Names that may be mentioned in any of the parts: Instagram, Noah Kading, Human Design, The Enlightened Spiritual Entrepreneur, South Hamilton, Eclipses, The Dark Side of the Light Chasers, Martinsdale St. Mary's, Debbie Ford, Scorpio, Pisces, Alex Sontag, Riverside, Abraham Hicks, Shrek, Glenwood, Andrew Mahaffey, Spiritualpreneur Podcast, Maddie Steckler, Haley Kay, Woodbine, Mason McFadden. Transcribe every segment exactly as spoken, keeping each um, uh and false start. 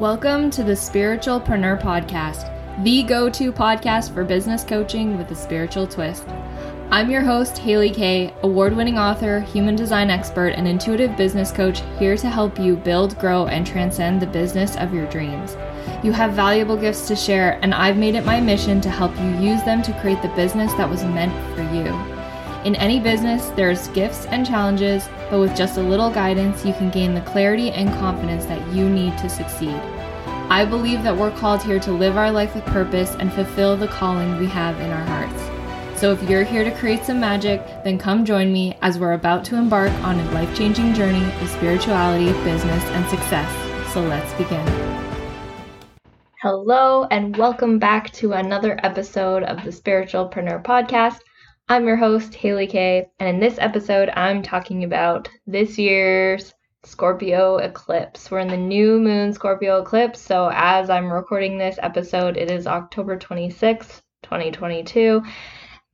Welcome to the Spiritualpreneur Podcast, the go-to podcast for business coaching with a spiritual twist. I'm your host, Haley Kay, award-winning author, human design expert, and intuitive business coach here to help you build, grow, and transcend the business of your dreams. You have valuable gifts to share, and I've made it my mission to help you use them to create the business that was meant for you. In any business, there's gifts and challenges, but with just a little guidance, you can gain the clarity and confidence that you need to succeed. I believe that we're called here to live our life with purpose and fulfill the calling we have in our hearts. So if you're here to create some magic, then come join me as we're about to embark on a life-changing journey of spirituality, business, and success. So let's begin. Hello, and welcome back to another episode of the Spiritualpreneur Podcast. I'm your host, Haley Kay, and in this episode, I'm talking about this year's Scorpio eclipse. We're in the new moon Scorpio eclipse, so as I'm recording this episode, it is October twenty-sixth, twenty twenty-two,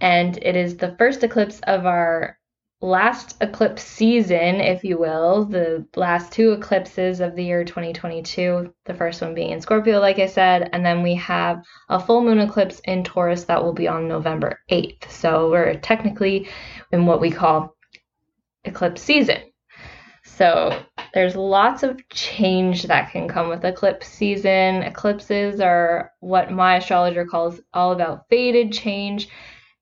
and it is the first eclipse of our last eclipse season, if you will, the last two eclipses of the year twenty twenty-two, the first one being in Scorpio, like I said, and then we have a full moon eclipse in Taurus that will be on November eighth. So we're technically in what we call eclipse season. So there's lots of change that can come with eclipse season. Eclipses are what my astrologer calls all about faded change.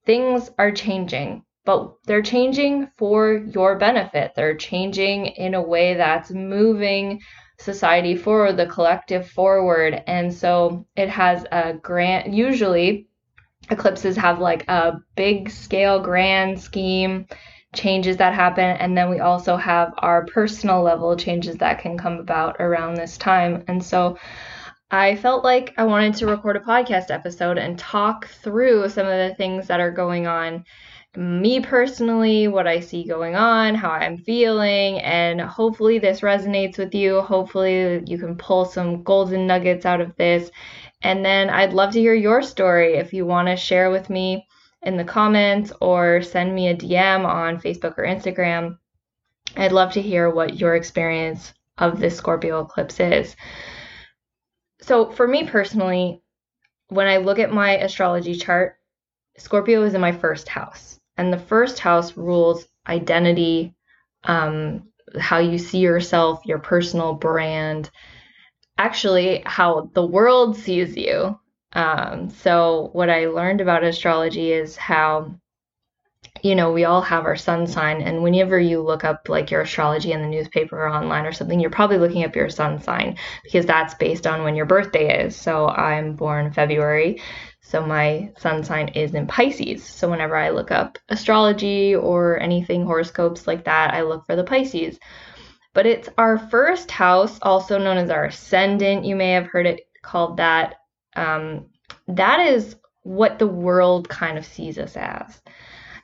Things are changing, but they're changing for your benefit. They're changing in a way that's moving society forward, the collective forward. And so it has a grand, usually eclipses have like a big scale, grand scheme changes that happen. And then we also have our personal level changes that can come about around this time. And so I felt like I wanted to record a podcast episode and talk through some of the things that are going on, me personally, what I see going on, how I'm feeling, and hopefully this resonates with you. Hopefully you can pull some golden nuggets out of this. And then I'd love to hear your story if you want to share with me in the comments or send me a D M on Facebook or Instagram. I'd love to hear what your experience of this Scorpio eclipse is. So for me personally, when I look at my astrology chart, Scorpio is in my first house. And the first house rules identity, um, how you see yourself, your personal brand, actually how the world sees you. Um, so what I learned about astrology is how, you know, we all have our sun sign. And whenever you look up like your astrology in the newspaper or online or something, you're probably looking up your sun sign because that's based on when your birthday is. So I'm born February. So my sun sign is in Pisces. So whenever I look up astrology or anything horoscopes like that, I look for the Pisces. But it's our first house, also known as our ascendant. You may have heard it called that. Um, that is what the world kind of sees us as.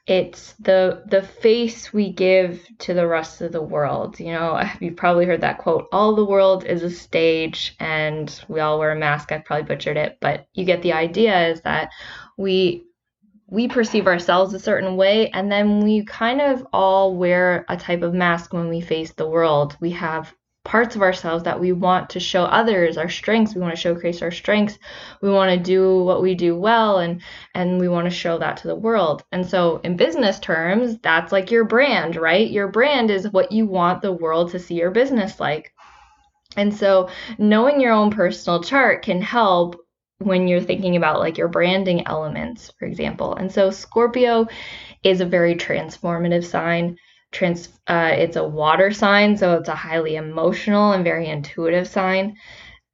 It's the the face we give to the rest of the world. You know, you've probably heard that quote, all the world is a stage, and we all wear a mask. I've probably butchered it, but you get the idea, is that we we perceive ourselves a certain way, and then we kind of all wear a type of mask when we face the world. We have parts of ourselves that we want to show others, our strengths. We want to showcase our strengths. We want to do what we do well, and and we want to show that to the world. And so in business terms, that's like your brand, right? Your brand is what you want the world to see your business like. And so knowing your own personal chart can help when you're thinking about like your branding elements, for example. And so Scorpio is a very transformative sign. Trans, uh, it's a water sign, so it's a highly emotional and very intuitive sign.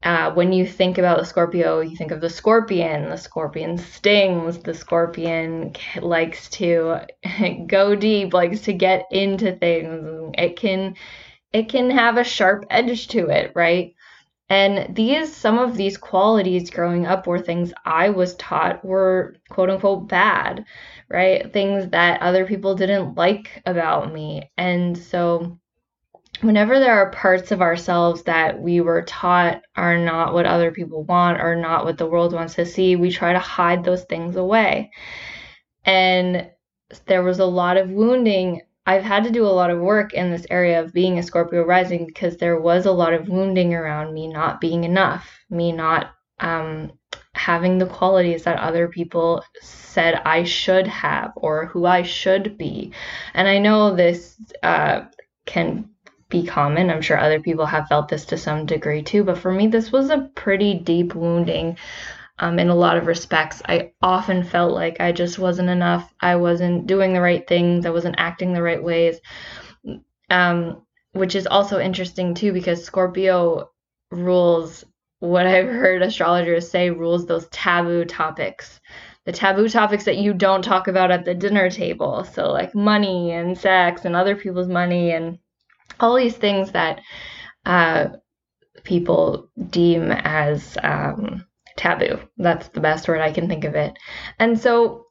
Uh, when you think about the Scorpio, you think of the scorpion. The scorpion stings. The scorpion likes to go deep, likes to get into things. It can, it can have a sharp edge to it, right? And these, some of these qualities growing up were things I was taught were quote unquote bad, right? Things that other people didn't like about me. And so whenever there are parts of ourselves that we were taught are not what other people want or not what the world wants to see, we try to hide those things away. And there was a lot of wounding I've had to do a lot of work in this area of being a Scorpio rising because there was a lot of wounding around me not being enough, me not um, having the qualities that other people said I should have or who I should be. And I know this uh, can be common. I'm sure other people have felt this to some degree too. But for me, this was a pretty deep wounding um, in a lot of respects. I often felt like I just wasn't enough. I wasn't doing the right things. I wasn't acting the right ways, um, which is also interesting too, because Scorpio rules, what I've heard astrologers say, rules those taboo topics, the taboo topics that you don't talk about at the dinner table. So like money and sex and other people's money and all these things that uh, people deem as um, taboo. That's the best word I can think of it. And so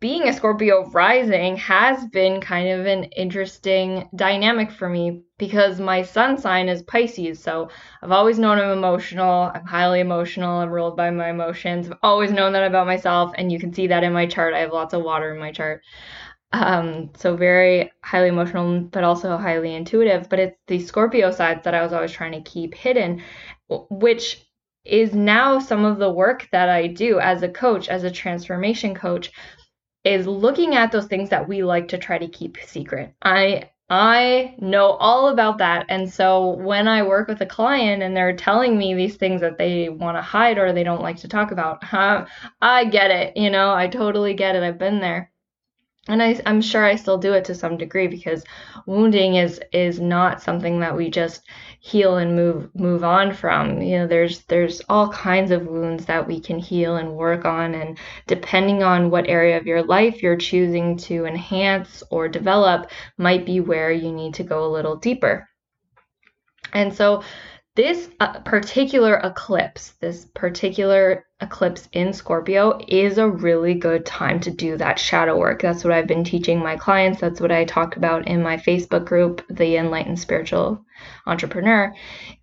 being a Scorpio rising has been kind of an interesting dynamic for me because my sun sign is Pisces. So I've always known I'm emotional. I'm highly emotional. I'm ruled by my emotions. I've always known that about myself. And you can see that in my chart. I have lots of water in my chart. Um, so very highly emotional, but also highly intuitive, but it's the Scorpio side that I was always trying to keep hidden, which is now some of the work that I do as a coach, as a transformation coach, is looking at those things that we like to try to keep secret. I, I know all about that. And so when I work with a client and they're telling me these things that they want to hide or they don't like to talk about, huh, I get it. You know, I totally get it. I've been there. And I, I'm sure I still do it to some degree because wounding is is not something that we just heal and move move on from. You know, there's there's all kinds of wounds that we can heal and work on. And depending on what area of your life you're choosing to enhance or develop might be where you need to go a little deeper. And so this particular eclipse, this particular eclipse in Scorpio is a really good time to do that shadow work. That's what I've been teaching my clients. That's what I talk about in my Facebook group, The Enlightened Spiritual Entrepreneur,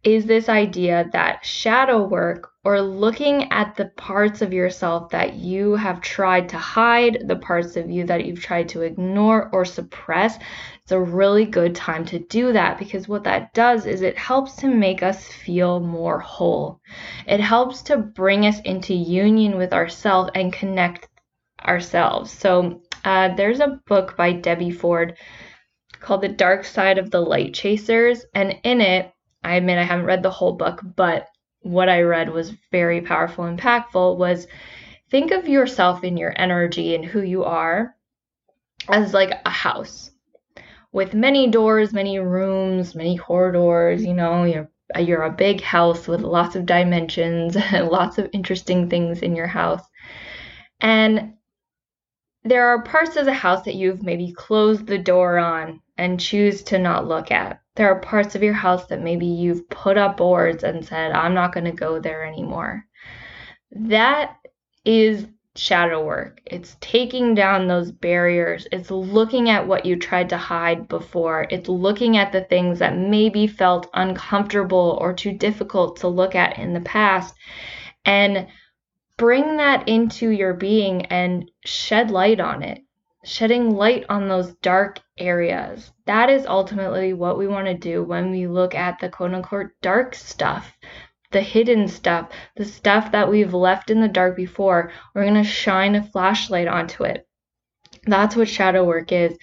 is this idea that shadow work, or looking at the parts of yourself that you have tried to hide, the parts of you that you've tried to ignore or suppress, it's a really good time to do that because what that does is it helps to make us feel more whole. It helps to bring us into union with ourselves and connect ourselves. So uh, there's a book by Debbie Ford called The Dark Side of the Light Chasers. And in it, I admit I haven't read the whole book, but what I read was very powerful, impactful, was think of yourself and your energy and who you are as like a house with many doors, many rooms, many corridors. You know, you're, you're a big house with lots of dimensions and lots of interesting things in your house. And there are parts of the house that you've maybe closed the door on and choose to not look at. There are parts of your house that maybe you've put up boards and said, I'm not going to go there anymore. That is shadow work. It's taking down those barriers. It's looking at what you tried to hide before. It's looking at the things that maybe felt uncomfortable or too difficult to look at in the past and bring that into your being and shed light on it. Shedding light on those dark areas. That is ultimately what we want to do when we look at the quote unquote dark stuff, the hidden stuff, the stuff that we've left in the dark before. We're going to shine a flashlight onto it. That's what shadow work is.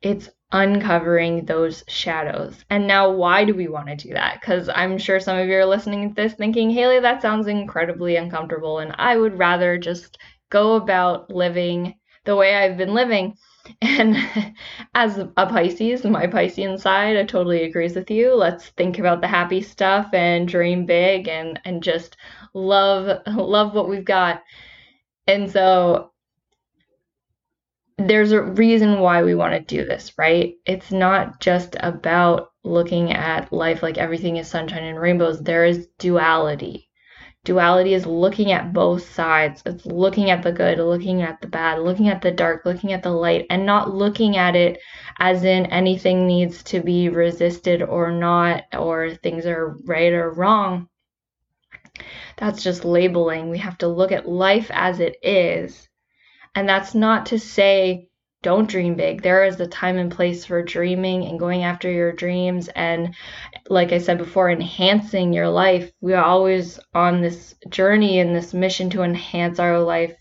It's uncovering those shadows. And now why do we want to do that? Because I'm sure some of you are listening to this thinking, Haley, that sounds incredibly uncomfortable. And I would rather just go about living the way I've been living. And as a Pisces, my Piscean side, I totally agrees with you. Let's think about the happy stuff and dream big and, and just love, love what we've got. And so there's a reason why we want to do this, right? It's not just about looking at life like everything is sunshine and rainbows. There is duality. Duality is looking at both sides. It's looking at the good, looking at the bad, looking at the dark, looking at the light, and not looking at it as in anything needs to be resisted or not, or things are right or wrong. That's just labeling. We have to look at life as it is. And that's not to say don't dream big. There is a time and place for dreaming and going after your dreams. And like I said before, enhancing your life. We are always on this journey and this mission to enhance our life,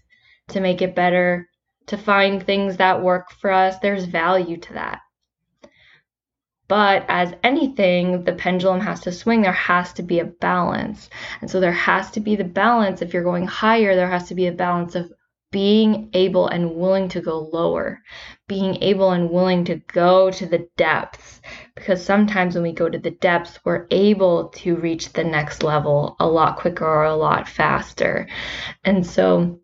to make it better, to find things that work for us. There's value to that. But as anything, the pendulum has to swing. There has to be a balance. And so there has to be the balance. If you're going higher, there has to be a balance of being able and willing to go lower, being able and willing to go to the depths. Because sometimes when we go to the depths, we're able to reach the next level a lot quicker or a lot faster. And so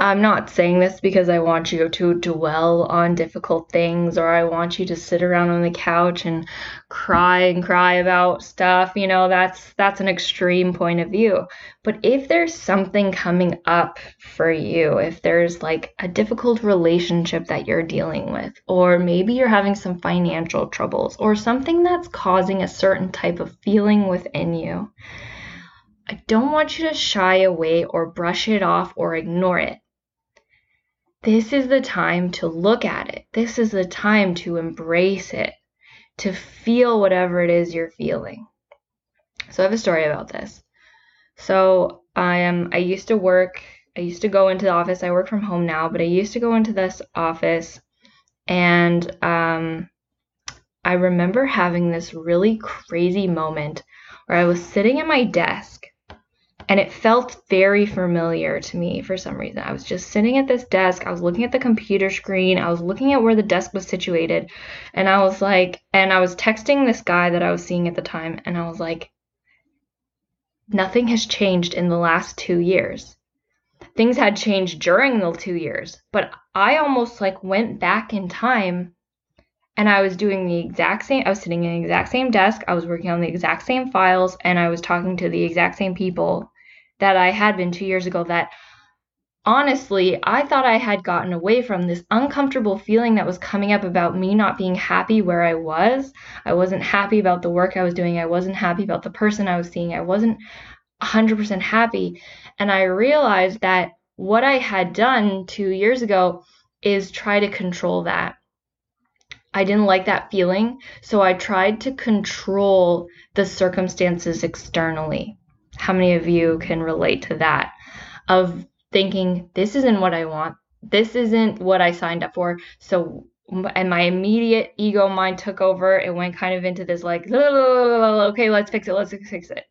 I'm not saying this because I want you to dwell on difficult things, or I want you to sit around on the couch and cry and cry about stuff. You know, that's that's an extreme point of view. But if there's something coming up for you, if there's like a difficult relationship that you're dealing with, or maybe you're having some financial troubles or something that's causing a certain type of feeling within you, I don't want you to shy away or brush it off or ignore it. This is the time to look at it. This is the time to embrace it, to feel whatever it is you're feeling. So I have a story about this. So I am, I used to work, I used to go into the office. I work from home now, but I used to go into this office, and um, I remember having this really crazy moment where I was sitting at my desk, and it felt very familiar to me for some reason. I was just sitting at this desk. I was looking at the computer screen. I was looking at where the desk was situated. And I was like, and I was texting this guy that I was seeing at the time. And I was like, nothing has changed in the last two years. Things had changed during the two years. But I almost like went back in time, and I was doing the exact same, I was sitting in the exact same desk. I was working on the exact same files, and I was talking to the exact same people that I had been two years ago, that honestly, I thought I had gotten away from this uncomfortable feeling that was coming up about me not being happy where I was. I wasn't happy about the work I was doing. I wasn't happy about the person I was seeing. I wasn't one hundred percent happy. And I realized that what I had done two years ago is try to control that. I didn't like that feeling, so I tried to control the circumstances externally. How many of you can relate to that? Of thinking, this isn't what I want. This isn't what I signed up for. So, and my immediate ego mind took over. It went kind of into this like, okay, let's fix it. Let's fix it.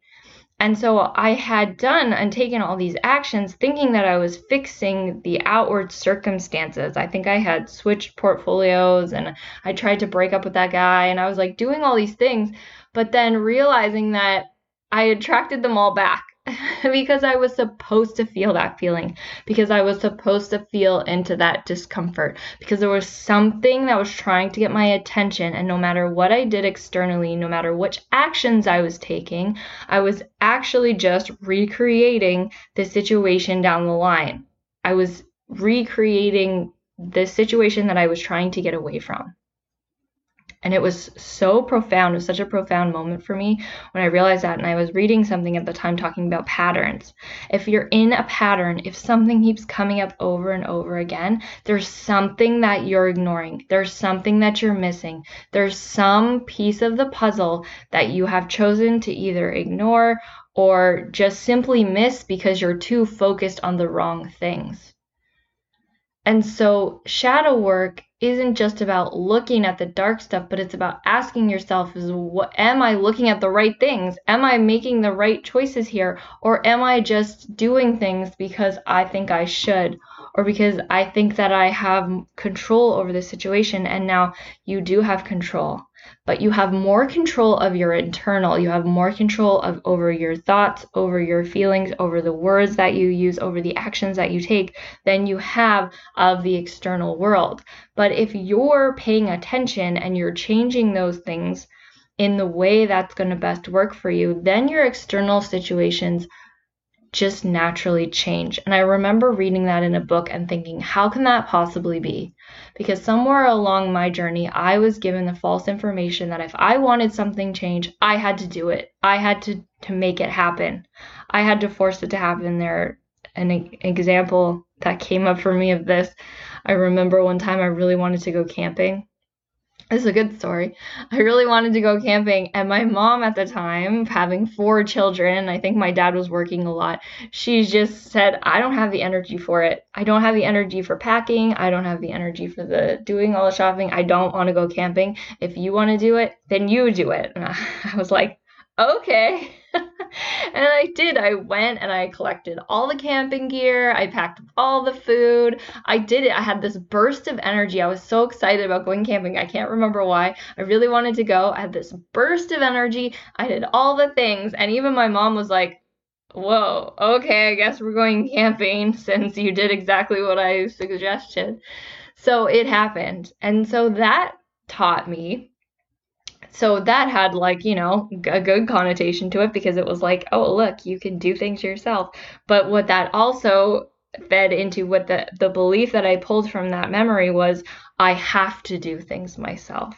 And so I had done and taken all these actions thinking that I was fixing the outward circumstances. I think I had switched portfolios, and I tried to break up with that guy, and I was like doing all these things, but then realizing that I attracted them all back because I was supposed to feel that feeling, because I was supposed to feel into that discomfort, because there was something that was trying to get my attention. And no matter what I did externally, no matter which actions I was taking, I was actually just recreating the situation down the line. I was recreating the situation that I was trying to get away from. And it was so profound. It was such a profound moment for me when I realized that. And I was reading something at the time talking about patterns. If you're in a pattern, if something keeps coming up over and over again, there's something that you're ignoring. There's something that you're missing. There's some piece of the puzzle that you have chosen to either ignore or just simply miss because you're too focused on the wrong things. And so shadow work isn't just about looking at the dark stuff, but it's about asking yourself, is what am I looking at the right things? Am I making the right choices here? Or am I just doing things because I think I should, or because I think that I have control over the situation? And now you do have control, but you have more control of your internal. You have more control of over your thoughts, over your feelings, over the words that you use, over the actions that you take than you have of the external world. But if you're paying attention and you're changing those things in the way that's going to best work for you, then your external situations just naturally change. And I remember reading that in a book and thinking, how can that possibly be? Because somewhere along my journey, I was given the false information that if I wanted something change, I had to do it. I had to, to make it happen. I had to force it to happen there an e- example that came up for me of this. I remember one time I really wanted to go camping. This is a good story. I really wanted to go camping, and my mom at the time, having four children, I think my dad was working a lot, she just said, I don't have the energy for it. I don't have the energy for packing. I don't have the energy for the doing all the shopping. I don't want to go camping. If you want to do it, then you do it. And I was like, okay. And I did. I went and I collected all the camping gear. I packed all the food. I did it. I had this burst of energy. I was so excited about going camping. I can't remember why. I really wanted to go. I had this burst of energy. I did all the things. And even my mom was like, whoa, okay, I guess we're going camping since you did exactly what I suggested. So it happened. And so that taught me. So that had like, you know, a good connotation to it because it was like, oh, look, you can do things yourself. But what that also fed into what the, the belief that I pulled from that memory was, I have to do things myself.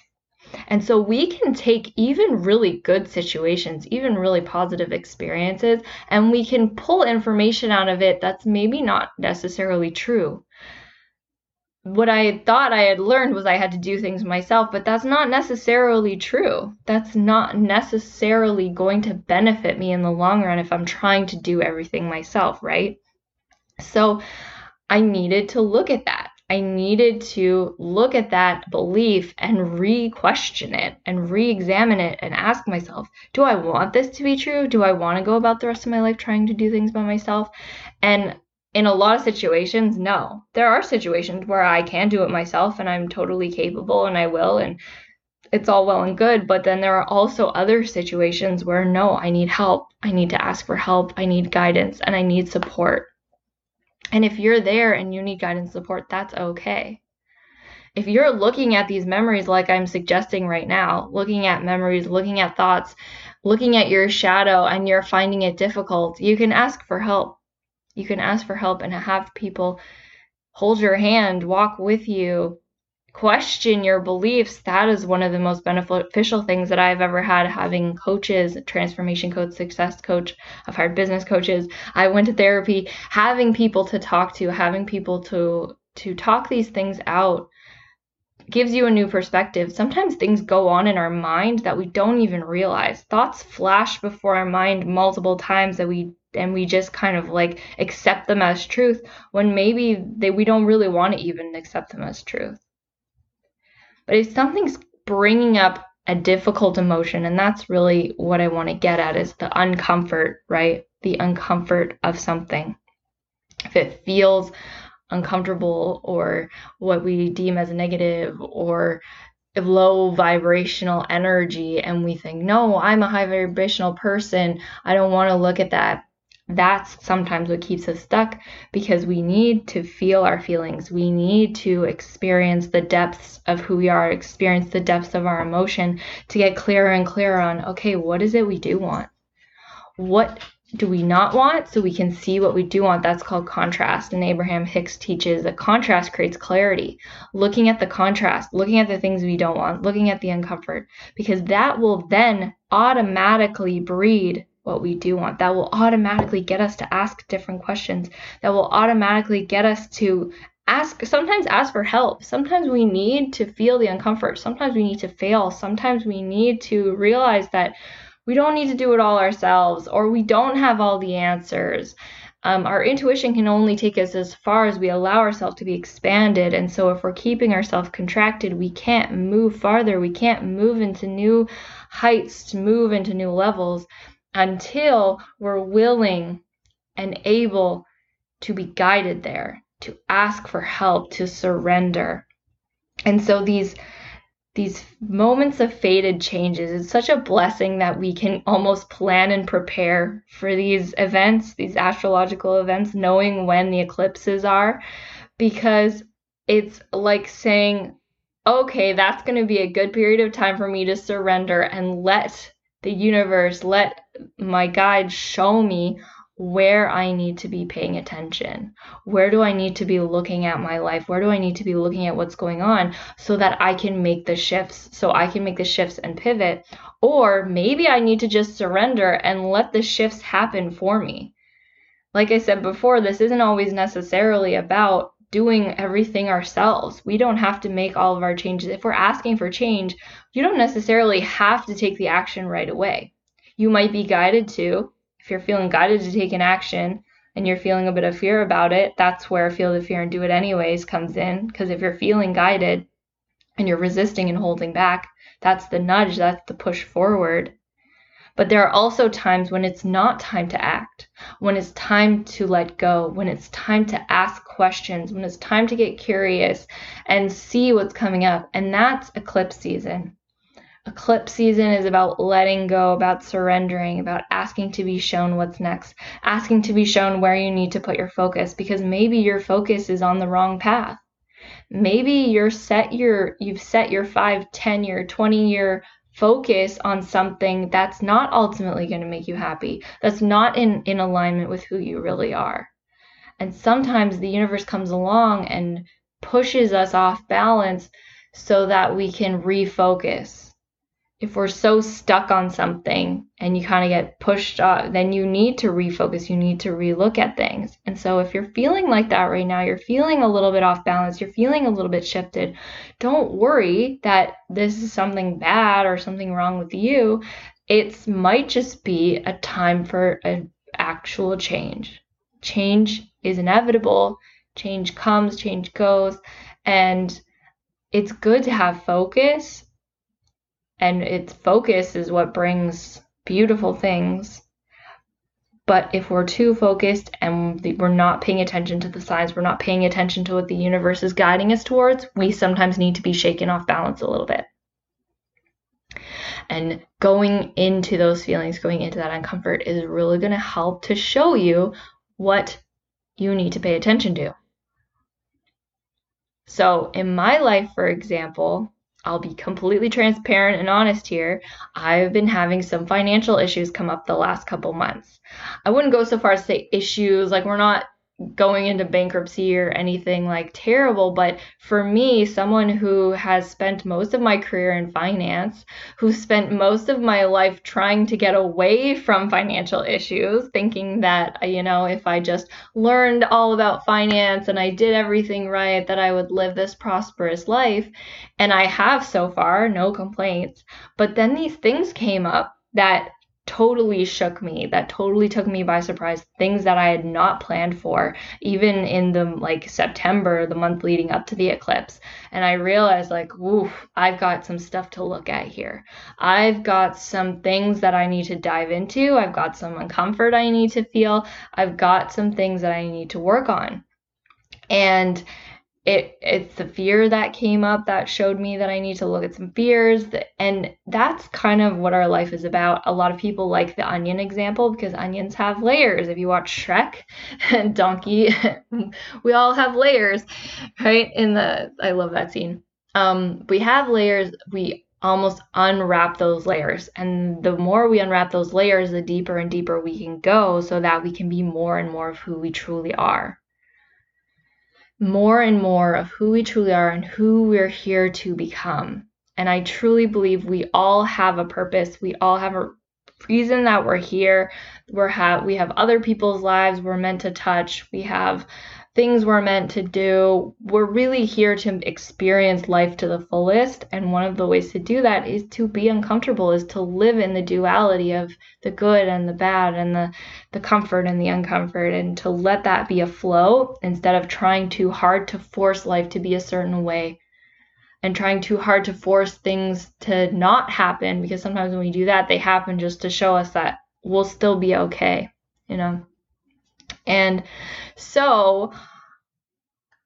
And so we can take even really good situations, even really positive experiences, and we can pull information out of it that's maybe not necessarily true. What I thought I had learned was I had to do things myself, but that's not necessarily true. That's not necessarily going to benefit me in the long run if I'm trying to do everything myself, right? So I needed to look at that. I needed to look at that belief and re-question it and re-examine it and ask myself, do I want this to be true? Do I want to go about the rest of my life trying to do things by myself? And in a lot of situations, no. There are situations where I can do it myself and I'm totally capable and I will and it's all well and good. But then there are also other situations where, no, I need help. I need to ask for help. I need guidance and I need support. And if you're there and you need guidance support, that's okay. If you're looking at these memories like I'm suggesting right now, looking at memories, looking at thoughts, looking at your shadow and you're finding it difficult, you can ask for help. You can ask for help and have people hold your hand, walk with you, question your beliefs. That is one of the most beneficial things that I've ever had, having coaches, transformation coach, success coach. I've hired business coaches. I went to therapy, having people to talk to, having people to, to talk these things out gives you a new perspective. Sometimes things go on in our mind that we don't even realize. Thoughts flash before our mind multiple times that we and we just kind of like accept them as truth when maybe they, we don't really want to even accept them as truth. But if something's bringing up a difficult emotion, and that's really what I want to get at is the uncomfort, right? The uncomfort of something. If it feels uncomfortable or what we deem as negative or low vibrational energy, and we think, no, I'm a high vibrational person. I don't want to look at that. That's sometimes what keeps us stuck because we need to feel our feelings. We need to experience the depths of who we are, experience the depths of our emotion to get clearer and clearer on, okay, what is it we do want? What do we not want? So we can see what we do want. That's called contrast. And Abraham Hicks teaches that contrast creates clarity. Looking at the contrast, looking at the things we don't want, looking at the uncomfort, because that will then automatically breed what we do want. That will automatically get us to ask different questions. That will automatically get us to ask, sometimes ask for help. Sometimes we need to feel the uncomfort. Sometimes we need to fail. Sometimes we need to realize that we don't need to do it all ourselves, or we don't have all the answers. Um, our intuition can only take us as far as we allow ourselves to be expanded. And so if we're keeping ourselves contracted, we can't move farther. We can't move into new heights, move into new levels until we're willing and able to be guided there, to ask for help, to surrender. And so these These moments of fated changes is such a blessing that we can almost plan and prepare for these events, these astrological events, knowing when the eclipses are, because it's like saying, okay, that's going to be a good period of time for me to surrender and let the universe, let my guide show me where I need to be paying attention. Where do I need to be looking at my life? Where do I need to be looking at what's going on so that I can make the shifts, so I can make the shifts and pivot? Or maybe I need to just surrender and let the shifts happen for me. like I said before, this isn't always necessarily about doing everything ourselves. We don't have to make all of our changes. If we're asking for change, you don't necessarily have to take the action right away. You might be guided to, if you're feeling guided to take an action and you're feeling a bit of fear about it, that's where feel the fear and do it anyways comes in. Because if you're feeling guided and you're resisting and holding back, that's the nudge, that's the push forward. But there are also times when it's not time to act, when it's time to let go, when it's time to ask questions, when it's time to get curious and see what's coming up. And that's eclipse season. Eclipse season is about letting go, about surrendering, about asking to be shown what's next, asking to be shown where you need to put your focus, because maybe your focus is on the wrong path. Maybe you're set your, you've set your five, ten year, twenty year focus on something that's not ultimately going to make you happy, that's not in, in alignment with who you really are. And sometimes the universe comes along and pushes us off balance so that we can refocus. If we're so stuck on something and you kind of get pushed off, then you need to refocus, you need to relook at things. And so if you're feeling like that right now, you're feeling a little bit off balance, you're feeling a little bit shifted, don't worry that this is something bad or something wrong with you. It might just be a time for an actual change. Change is inevitable. Change comes, change goes. And it's good to have focus. And its focus is what brings beautiful things. But if we're too focused and we're not paying attention to the signs, we're not paying attention to what the universe is guiding us towards, we sometimes need to be shaken off balance a little bit. And going into those feelings, going into that discomfort is really going to help to show you what you need to pay attention to. So in my life, for example, I'll be completely transparent and honest here. I've been having some financial issues come up the last couple months. I wouldn't go so far as to say issues, like we're not going into bankruptcy or anything like terrible, but for me, someone who has spent most of my career in finance, who spent most of my life trying to get away from financial issues, thinking that, you know, if I just learned all about finance and I did everything right, that I would live this prosperous life. And I have so far, no complaints. But then these things came up that totally shook me, that totally took me by surprise, things that I had not planned for, even in the like September, the month leading up to the eclipse. And I realized like, woof, I've got some stuff to look at here. I've got some things that I need to dive into. I've got some uncomfort I need to feel. I've got some things that I need to work on. And It, it's the fear that came up that showed me that I need to look at some fears. And that's kind of what our life is about. A lot of people like the onion example because onions have layers. If you watch Shrek and Donkey, we all have layers, right? In the, I love that scene. Um, we have layers. We almost unwrap those layers. And the more we unwrap those layers, the deeper and deeper we can go so that we can be more and more of who we truly are. More and more of who we truly are and who we're here to become. And I truly believe we all have a purpose. We all have a reason that we're here. We're have, we have other people's lives we're meant to touch. We have things we're meant to do. We're really here to experience life to the fullest. And one of the ways to do that is to be uncomfortable, is to live in the duality of the good and the bad and the, the comfort and the uncomfort, and to let that be a flow instead of trying too hard to force life to be a certain way and trying too hard to force things to not happen, because sometimes when we do that, they happen just to show us that we'll still be okay, you know? And so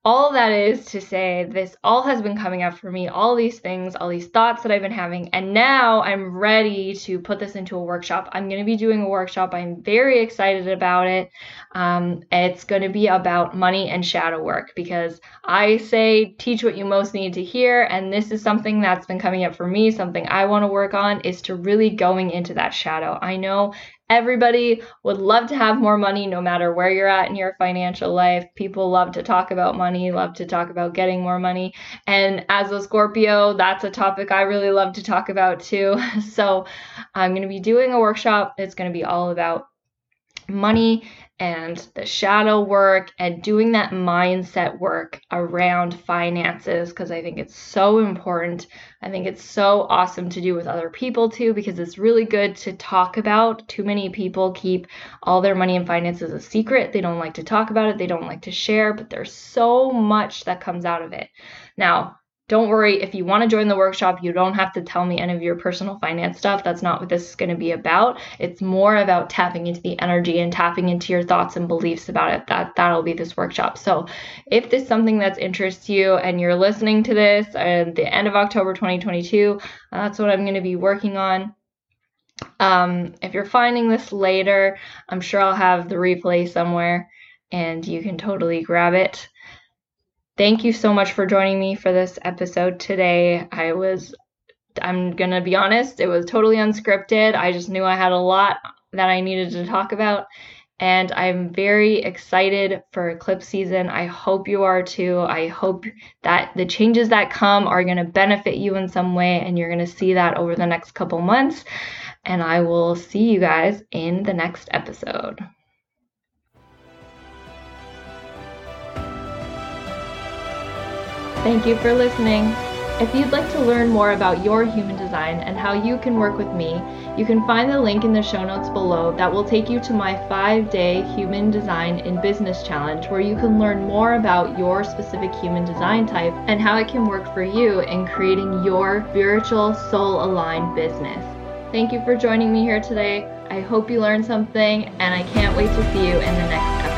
all that is to say, this all has been coming up for me, all these things, all these thoughts that I've been having. And now I'm ready to put this into a workshop. I'm going to be doing a workshop. I'm very excited about it. Um, it's going to be about money and shadow work, because I say teach what you most need to hear. And this is something that's been coming up for me. Something I want to work on is to really going into that shadow. I know everybody would love to have more money no matter where you're at in your financial life. People love to talk about money, love to talk about getting more money. And as a Scorpio, that's a topic I really love to talk about too. So I'm going to be doing a workshop. It's going to be all about money and the shadow work and doing that mindset work around finances, because I think it's so important. I think it's so awesome to do with other people too, because it's really good to talk about. Too many people keep all their money and finances a secret. They don't like to talk about it. They don't like to share, but there's so much that comes out of it. Now, don't worry, if you want to join the workshop, you don't have to tell me any of your personal finance stuff. That's not what this is going to be about. It's more about tapping into the energy and tapping into your thoughts and beliefs about it. That, that'll be this workshop. So if there's something that interests you and you're listening to this at the end of October twenty twenty-two, that's what I'm going to be working on. Um, if you're finding this later, I'm sure I'll have the replay somewhere and you can totally grab it. Thank you so much for joining me for this episode today. I was, I'm going to be honest, it was totally unscripted. I just knew I had a lot that I needed to talk about. And I'm very excited for eclipse season. I hope you are too. I hope that the changes that come are going to benefit you in some way. And you're going to see that over the next couple months. And I will see you guys in the next episode. Thank you for listening. If you'd like to learn more about your human design and how you can work with me, you can find the link in the show notes below that will take you to my five-day Human Design in Business Challenge, where you can learn more about your specific human design type and how it can work for you in creating your spiritual, soul-aligned business. Thank you for joining me here today. I hope you learned something, and I can't wait to see you in the next episode.